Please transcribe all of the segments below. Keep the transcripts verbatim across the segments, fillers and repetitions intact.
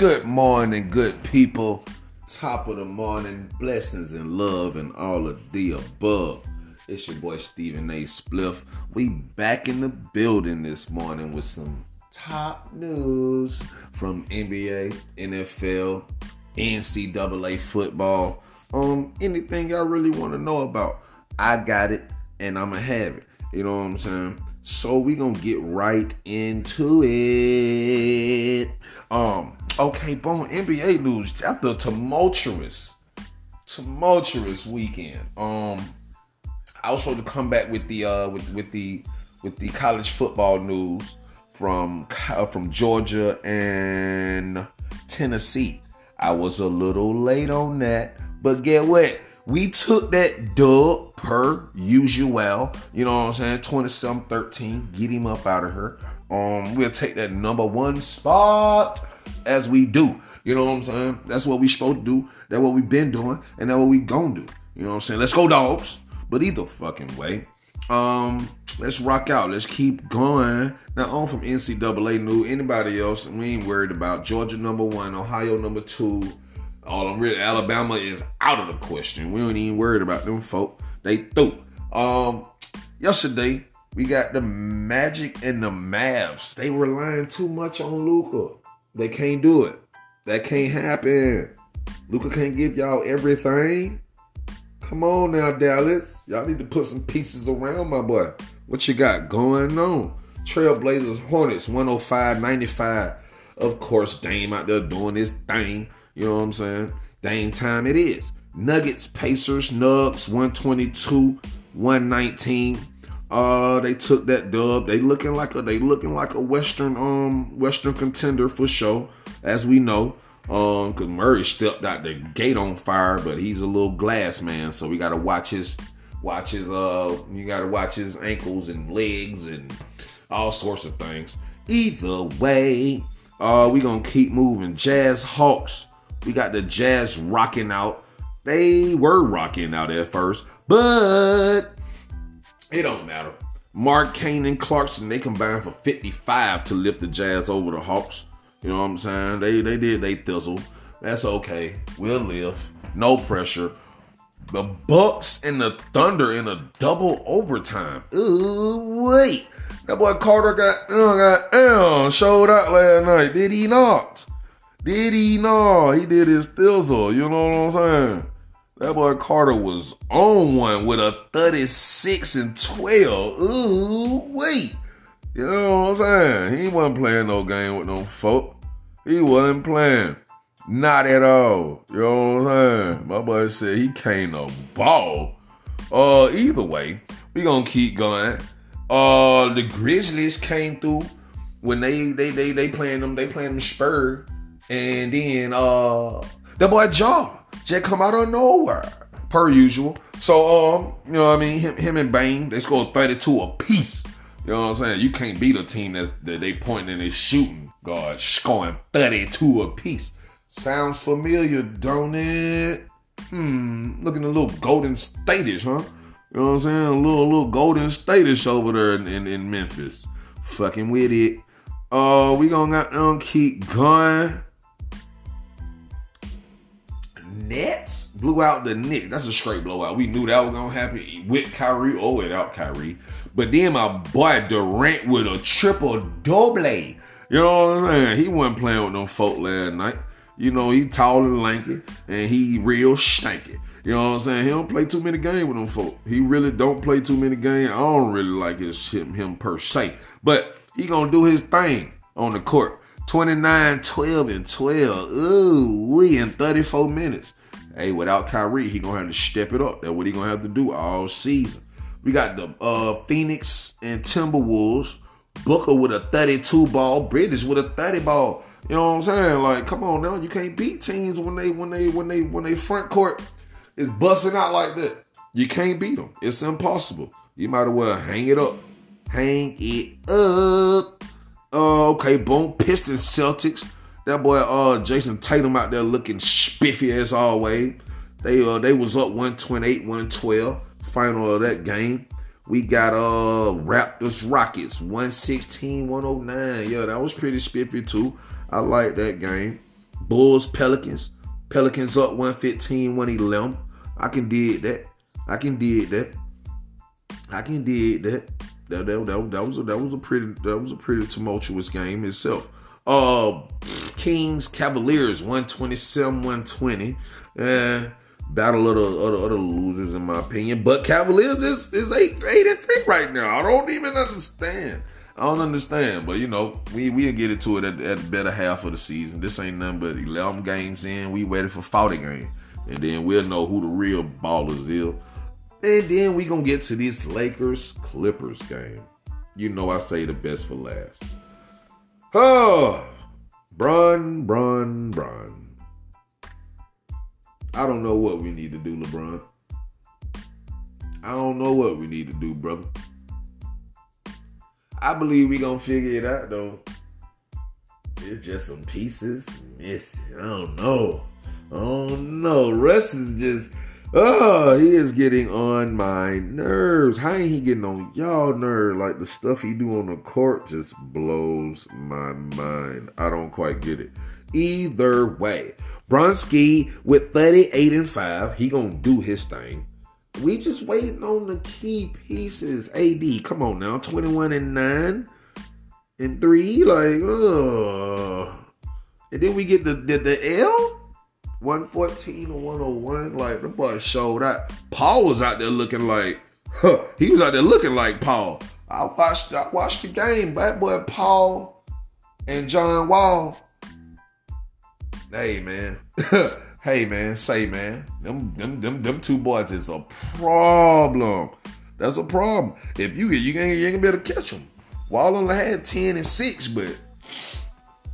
Good morning, good people. Top of the morning, blessings and love and all of the above. It's your boy Stephen A. Spliff. We back in the building this morning with some top news from N B A, N F L, N C double A football. Um, anything y'all really want to know about, I got it and I'ma have it. You know what I'm saying? So we gonna get right into it. Um, okay, boom, N B A news after a tumultuous, tumultuous weekend. Um, I also to come back with the uh with, with the with the college football news from uh, from Georgia and Tennessee. I was a little late on that, but get what? We took that dub per usual. You know what I'm saying? twenty-seven thirteen. Get him up out of her. Um, we'll take that number one spot as we do. You know what I'm saying? That's what we supposed to do. That's what we've been doing. And that's what we gonna do. You know what I'm saying? Let's go, dogs. But either fucking way, um, let's rock out. Let's keep going. Now on from N C double A news. Anybody else we ain't worried about. Georgia number one. Ohio number two. All I'm really, Alabama is out of the question. We ain't even worried about them folk. They threw. Um, yesterday, we got the Magic and the Mavs. They relying too much on Luka. They can't do it. That can't happen. Luka can't give y'all everything. Come on now, Dallas. Y'all need to put some pieces around my boy. What you got going on? Trailblazers, Hornets, one oh five ninety-five. Of course, Dame out there doing his thing. You know what I'm saying? Dame time it is. Nuggets, Pacers, Nugs, one twenty-two, one nineteen. Uh, they took that dub. They looking like a they looking like a Western um Western contender for sure, as we know. Um, cause Murray stepped out the gate on fire, but he's a little glass man, so we gotta watch his watch his uh you gotta watch his ankles and legs and all sorts of things. Either way, uh, we gonna keep moving. Jazz, Hawks. We got the Jazz rocking out. They were rocking out at first, but it don't matter. Mark Kane and Clarkson, they combined for fifty-five to lift the Jazz over the Hawks. You know what I'm saying? They they did they thizzle. That's okay. We'll live. No pressure. The Bucks and the Thunder in a double overtime. Ooh, wait. That boy Carter got, uh, got uh, showed out last night. Did he not? Did he? No, he did his thizzle. You know what I'm saying? That boy Carter was on one with a thirty-six and twelve. Ooh, wait. You know what I'm saying? He wasn't playing no game with no folk. He wasn't playing. Not at all. You know what I'm saying? My buddy said he can't no ball. Uh, either way, we gonna keep going. Uh, the Grizzlies came through when they they they they playing them. They playing them Spurs. And then uh, the boy John just come out of nowhere, per usual. So, um, you know what I mean? Him, him and Bane, they scored thirty-two apiece. You know what I'm saying? You can't beat a team that, that they pointing and they shooting. God, scoring thirty-two apiece. Sounds familiar, don't it? Hmm, looking a little Golden State-ish, huh? You know what I'm saying? A little, little Golden State-ish over there in, in, in Memphis. Fucking with it. Uh, we gonna um, keep going. Nets blew out the Knicks. That's a straight blowout. We knew that was going to happen with Kyrie or without Kyrie. But then my boy Durant with a triple-double. You know what I'm saying? He wasn't playing with no folk last night. You know, he tall and lanky, and he real stanky. You know what I'm saying? He don't play too many games with them folk. He really don't play too many games. I don't really like his, him, him per se. But he going to do his thing on the court. twenty-nine, twelve, and twelve. Ooh, we in thirty-four minutes. Hey, without Kyrie, he gonna have to step it up. That's what he gonna have to do all season. We got the uh, Phoenix and Timberwolves. Booker with a thirty-two ball. Bridges with a thirty ball. You know what I'm saying? Like, come on now, you can't beat teams when they when they when they when they front court is busting out like that. You can't beat them. It's impossible. You might as well hang it up. Hang it up. Uh, okay, boom. Pistons, Celtics. That boy, uh, Jason Tatum out there looking spiffy as always. They, uh, they was up one twenty-eight, one twelve. Final of that game. We got uh Raptors, Rockets, one sixteen, one oh nine. Yeah, that was pretty spiffy too. I like that game. Bulls, Pelicans. Pelicans up one fifteen, one eleven. I can dig that. I can dig that. I can dig that. That, that, that, that was a, that was a pretty that was a pretty tumultuous game itself. Uh, Kings, Cavaliers, one twenty-seven, one twenty. Uh, battle of the other other losers in my opinion. But Cavaliers is is eight eight and three right now. I don't even understand. I don't understand, but you know, we, we'll get into it at, at the better half of the season. This ain't nothing but eleven games in. We ready for forty games. And then we'll know who the real ballers is. And then we gonna get to this Lakers-Clippers game. You know I say the best for last. Oh, Bron, Bron, Bron. I don't know what we need to do, LeBron. I don't know what we need to do, brother. I believe we gonna figure it out though. It's just some pieces missing. I don't know. I don't know. Russ is just, oh, he is getting on my nerves. How ain't he getting on y'all nerves? Like the stuff he do on the court just blows my mind. I don't quite get it. Either way, Bronski with thirty-eight and five, he gonna do his thing. We just waiting on the key pieces. A D, come on now, twenty-one and nine and three, like, ugh. And then we get the the, the L, one fourteen to one oh one, like the boy showed out. Paul was out there looking like, huh, he was out there looking like Paul. I watched, I watched the game, bad boy Paul and John Wall. Hey man. Hey man, say man, them, them, them, them two boys is a problem. That's a problem. If you get, you ain't gonna be able to catch them. Wall only had ten and six, but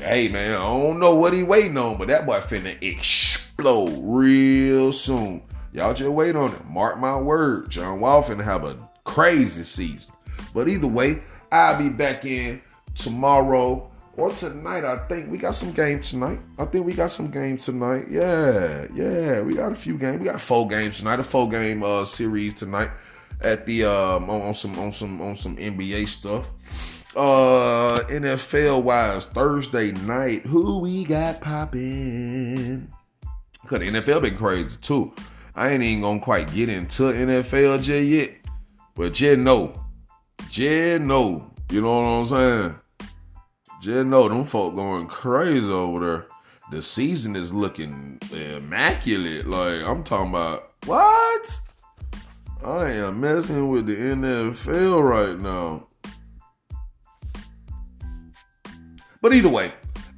hey man, I don't know what he waiting on, but that boy finna explode real soon. Y'all just wait on it. Mark my word, John Wall finna have a crazy season. But either way, I'll be back in tomorrow. Or tonight, I think we got some game tonight. I think we got some game tonight. Yeah, yeah, we got a few games. We got four games tonight. A four game uh, series tonight at the um, on, on some on some on some N B A stuff. Uh, N F L wise, Thursday night, who we got popping? Cause the N F L been crazy too. I ain't even gonna quite get into N F L just yet, but Jen-O, Jen-O, you know what I'm saying? Jen-O, them folk going crazy over there. The season is looking immaculate. Like, I'm talking about, what? I am messing with the N F L right now. But either way,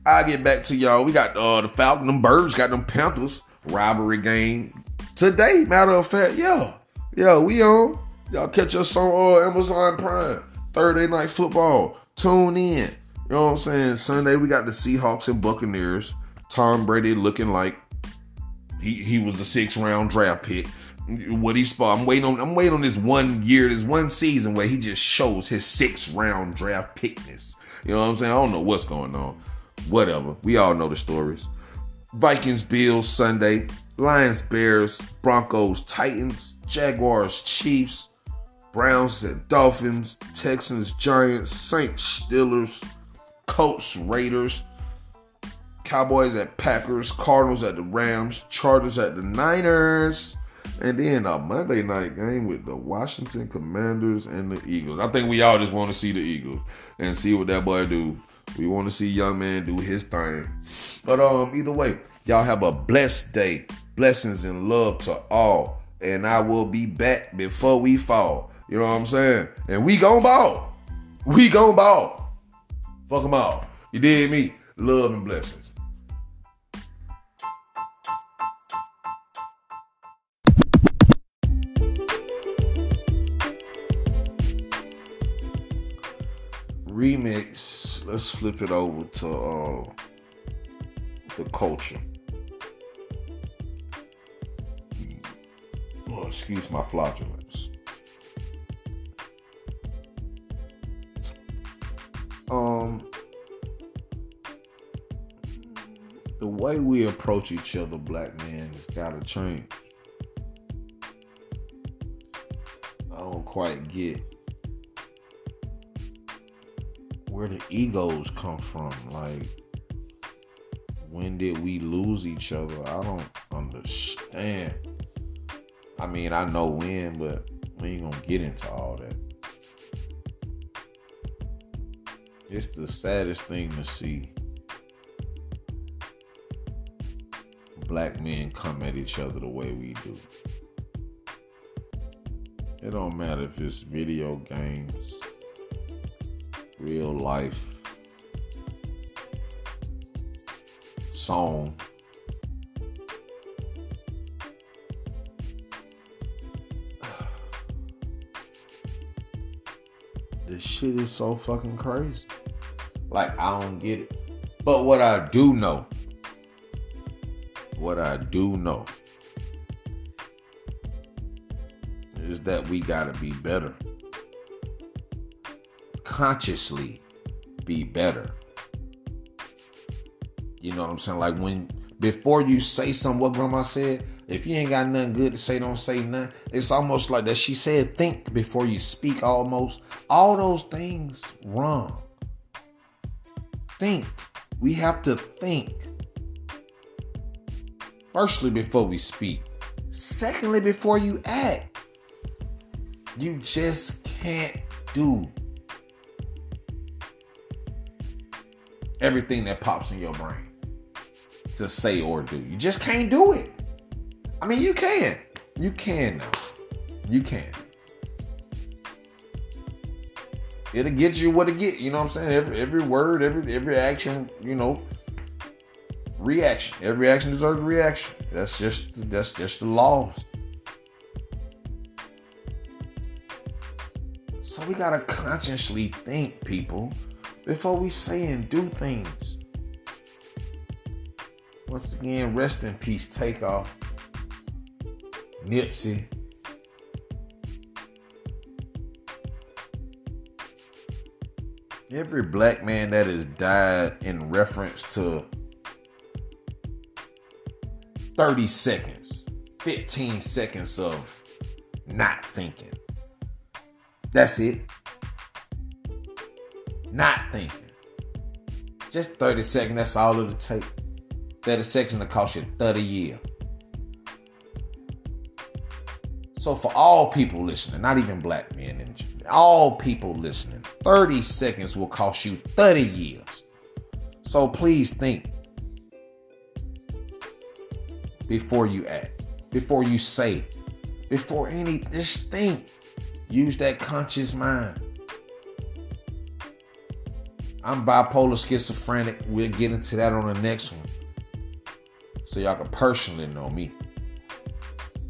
I'll get back to y'all. We got uh, the Falcons, them Birds, got them Panthers. Rivalry game today, matter of fact. Yo, yo, we on. Y'all catch us on uh, Amazon Prime. Thursday Night Football. Tune in. You know what I'm saying? Sunday, we got the Seahawks and Buccaneers. Tom Brady looking like he, he was a six-round draft pick. What he spot? I'm waiting on I'm waiting on this one year, this one season where he just shows his six-round draft pickness. You know what I'm saying? I don't know what's going on. Whatever. We all know the stories. Vikings, Bills, Sunday. Lions, Bears, Broncos, Titans, Jaguars, Chiefs, Browns and Dolphins, Texans, Giants, Saints, Steelers, Colts, Raiders, Cowboys at Packers, Cardinals at the Rams, Chargers at the Niners, and then a Monday night game with the Washington Commanders and the Eagles. I think we all just want to see the Eagles and see what that boy do. We want to see young man do his thing. But um, either way, y'all have a blessed day. Blessings and love to all. And I will be back before we fall. You know what I'm saying? And we gon' ball. We gon' ball. Fuck them all. You dig me? Love and blessings. Remix. Let's flip it over to uh, the culture. Oh, excuse my flatulence. Um, the way we approach each other, black men, has got to change. I don't quite get where the egos come from. Like, when did we lose each other? I don't understand. I mean, I know when, but we ain't gonna get into all that. It's the saddest thing to see black men come at each other the way we do. It don't matter if it's video games, real life, song. This shit is so fucking crazy. Like, I don't get it. But what I do know, what I do know is that we gotta be better. Consciously be better. You know what I'm saying? Like, when, before you say something, what grandma said, if you ain't got nothing good to say, don't say nothing. It's almost like that. She said, think before you speak almost. All those things wrong. Think. We have to think. Firstly, before we speak. Secondly, before you act. You just can't do everything that pops in your brain to say or do. You just can't do it. I mean, you can. You can now. You can. It'll get you what it get. You know what I'm saying? Every, every word, every every action, you know, reaction. Every action deserves a reaction. That's just that's just the laws. So we gotta consciously think, people, before we say and do things. Once again, rest in peace, Takeoff, Nipsey. Every black man that has died in reference to thirty seconds, fifteen seconds of not thinking. That's it. Not thinking. Just thirty seconds, that's all it'll take. thirty seconds will cost you thirty years. So for all people listening, not even black men, and all people listening, thirty seconds will cost you thirty years. So please think before you act, before you say, before any, just think. Use that conscious mind. I'm bipolar schizophrenic. We'll get into that on the next one, so y'all can personally know me.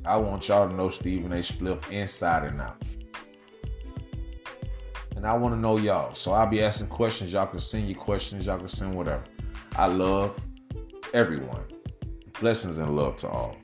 I want y'all to know Stephen A. Spliff inside and out. And I want to know y'all. So I'll be asking questions. Y'all can send your questions. Y'all can send whatever. I love everyone. Blessings and love to all.